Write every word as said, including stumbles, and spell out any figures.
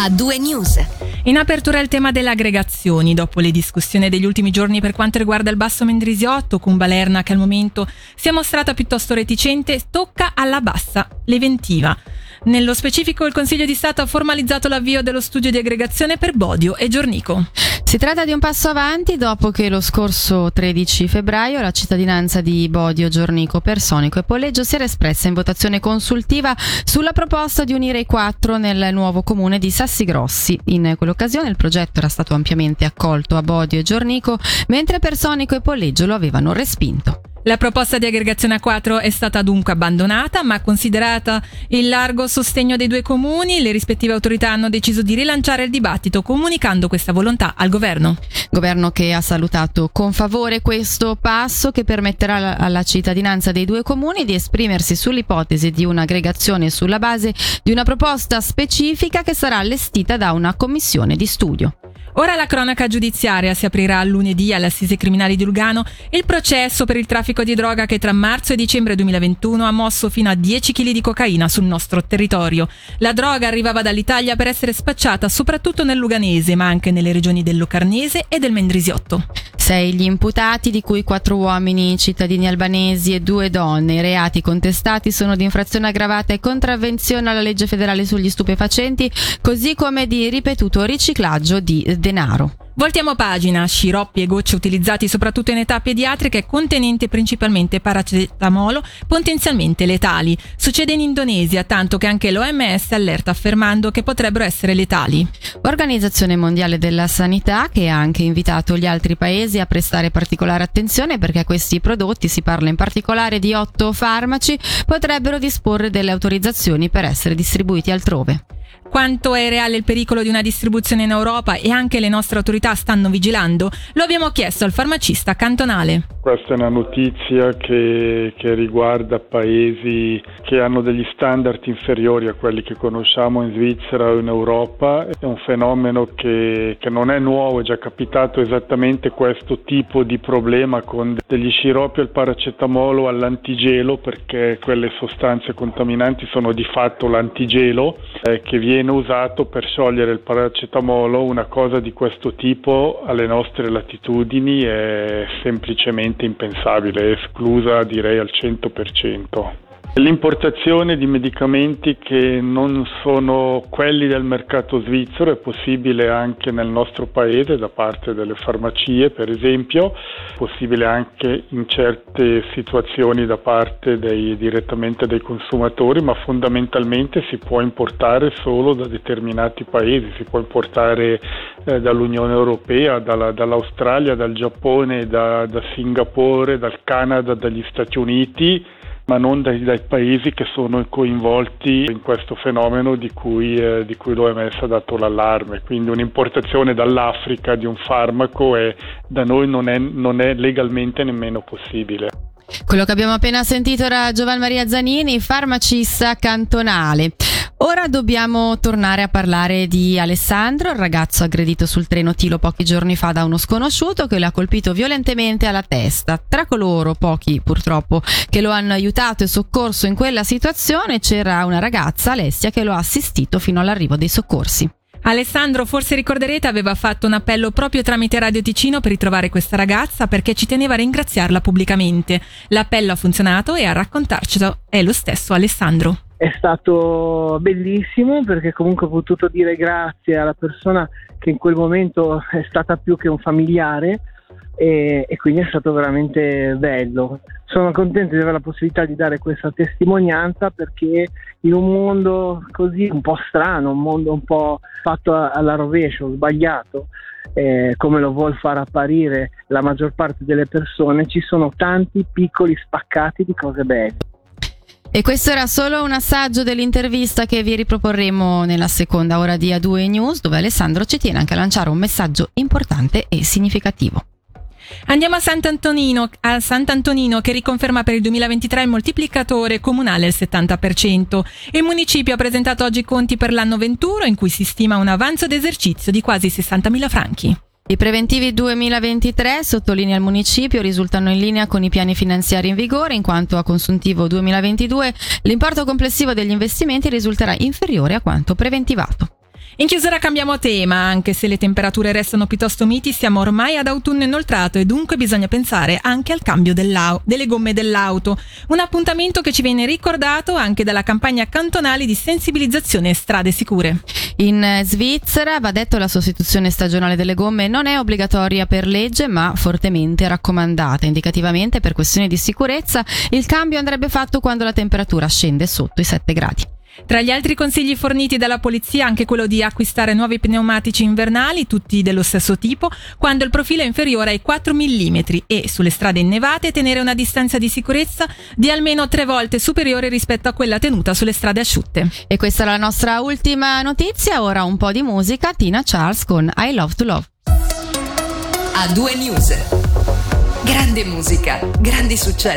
A due News. In apertura il tema delle aggregazioni, dopo le discussioni degli ultimi giorni per quanto riguarda il basso Mendrisiotto, con Balerna che al momento si è mostrata piuttosto reticente, tocca alla bassa Leventina. Nello specifico il Consiglio di Stato ha formalizzato l'avvio dello studio di aggregazione per Bodio e Giornico. Si tratta di un passo avanti dopo che lo scorso tredici febbraio la cittadinanza di Bodio, Giornico, Personico e Polleggio si era espressa in votazione consultiva sulla proposta di unire i quattro nel nuovo comune di Sassi Grossi. In quell'occasione il progetto era stato ampiamente accolto a Bodio e Giornico, mentre Personico e Polleggio lo avevano respinto. La proposta di aggregazione a quattro è stata dunque abbandonata, ma considerata il largo sostegno dei due comuni, le rispettive autorità hanno deciso di rilanciare il dibattito, comunicando questa volontà al governo. Governo che ha salutato con favore questo passo, che permetterà alla cittadinanza dei due comuni di esprimersi sull'ipotesi di un'aggregazione sulla base di una proposta specifica che sarà allestita da una commissione di studio. Ora la cronaca giudiziaria. Si aprirà lunedì alle Assise Criminali di Lugano il processo per il traffico di droga che tra marzo e dicembre duemilaventuno ha mosso fino a dieci chili di cocaina sul nostro territorio. La droga arrivava dall'Italia per essere spacciata soprattutto nel Luganese, ma anche nelle regioni del Locarnese e del Mendrisiotto. Sei gli imputati, di cui quattro uomini cittadini albanesi e due donne. I reati contestati sono di infrazione aggravata e contravvenzione alla legge federale sugli stupefacenti, così come di ripetuto riciclaggio di denaro. Voltiamo pagina. Sciroppi e gocce utilizzati soprattutto in età pediatrica e contenenti principalmente paracetamolo, potenzialmente letali. Succede in Indonesia, tanto che anche l'O M S allerta affermando che potrebbero essere letali. L'Organizzazione Mondiale della Sanità, che ha anche invitato gli altri paesi a prestare particolare attenzione, perché a questi prodotti, si parla in particolare di otto farmaci, potrebbero disporre delle autorizzazioni per essere distribuiti altrove. Quanto è reale il pericolo di una distribuzione in Europa e anche le nostre autorità stanno vigilando? Lo abbiamo chiesto al farmacista cantonale. Questa è una notizia che, che riguarda paesi che hanno degli standard inferiori a quelli che conosciamo in Svizzera o in Europa. È un fenomeno che, che non è nuovo, è già capitato esattamente questo tipo di problema con degli sciroppi al paracetamolo all'antigelo, perché quelle sostanze contaminanti sono di fatto l'antigelo eh, che viene viene usato per sciogliere il paracetamolo. Una cosa di questo tipo alle nostre latitudini è semplicemente impensabile, esclusa direi al cento per cento. L'importazione di medicamenti che non sono quelli del mercato svizzero è possibile anche nel nostro paese da parte delle farmacie, per esempio, possibile anche in certe situazioni da parte dei, direttamente dei consumatori, ma fondamentalmente si può importare solo da determinati paesi, si può importare eh, dall'Unione Europea, dalla, dall'Australia, dal Giappone, da, da Singapore, dal Canada, dagli Stati Uniti, ma non dai, dai paesi che sono coinvolti in questo fenomeno di cui, eh, di cui l'O M S ha dato l'allarme. Quindi un'importazione dall'Africa di un farmaco è, da noi non è, non è legalmente nemmeno possibile. Quello che abbiamo appena sentito era Giovanni Maria Zanini, farmacista cantonale. Ora dobbiamo tornare a parlare di Alessandro, il ragazzo aggredito sul treno Tilo pochi giorni fa da uno sconosciuto che lo ha colpito violentemente alla testa. Tra coloro, pochi purtroppo, che lo hanno aiutato e soccorso in quella situazione c'era una ragazza, Alessia, che lo ha assistito fino all'arrivo dei soccorsi. Alessandro, forse ricorderete, aveva fatto un appello proprio tramite Radio Ticino per ritrovare questa ragazza, perché ci teneva a ringraziarla pubblicamente. L'appello ha funzionato e a raccontarcelo è lo stesso Alessandro. È stato bellissimo, perché comunque ho potuto dire grazie alla persona che in quel momento è stata più che un familiare, e, e quindi è stato veramente bello. Sono contento di avere la possibilità di dare questa testimonianza, perché in un mondo così un po' strano, un mondo un po' fatto alla rovescio, sbagliato, eh, come lo vuol far apparire la maggior parte delle persone, ci sono tanti piccoli spaccati di cose belle. E questo era solo un assaggio dell'intervista che vi riproporremo nella seconda ora di A due News, dove Alessandro ci tiene anche a lanciare un messaggio importante e significativo. Andiamo a Sant'Antonino, a Sant'Antonino che riconferma per il duemilaventitré il moltiplicatore comunale al settanta per cento. Il municipio ha presentato oggi i conti per l'anno ventuno, in cui si stima un avanzo d'esercizio di quasi sessantamila franchi. I preventivi duemilaventitré, sottolinea il municipio, risultano in linea con i piani finanziari in vigore, in quanto a consuntivo duemilaventidue l'importo complessivo degli investimenti risulterà inferiore a quanto preventivato. In chiusura cambiamo tema, anche se le temperature restano piuttosto miti, siamo ormai ad autunno inoltrato e dunque bisogna pensare anche al cambio delle gomme dell'auto, un appuntamento che ci viene ricordato anche dalla campagna cantonale di sensibilizzazione strade sicure. In Svizzera, va detto, la sostituzione stagionale delle gomme non è obbligatoria per legge ma fortemente raccomandata. Indicativamente, per questioni di sicurezza, il cambio andrebbe fatto quando la temperatura scende sotto i sette gradi. Tra gli altri consigli forniti dalla polizia, anche quello di acquistare nuovi pneumatici invernali, tutti dello stesso tipo, quando il profilo è inferiore ai quattro millimetri, e sulle strade innevate tenere una distanza di sicurezza di almeno tre volte superiore rispetto a quella tenuta sulle strade asciutte. E questa è la nostra ultima notizia. Ora un po' di musica, Tina Charles con I Love to Love. A due News. Grande musica, grandi successi.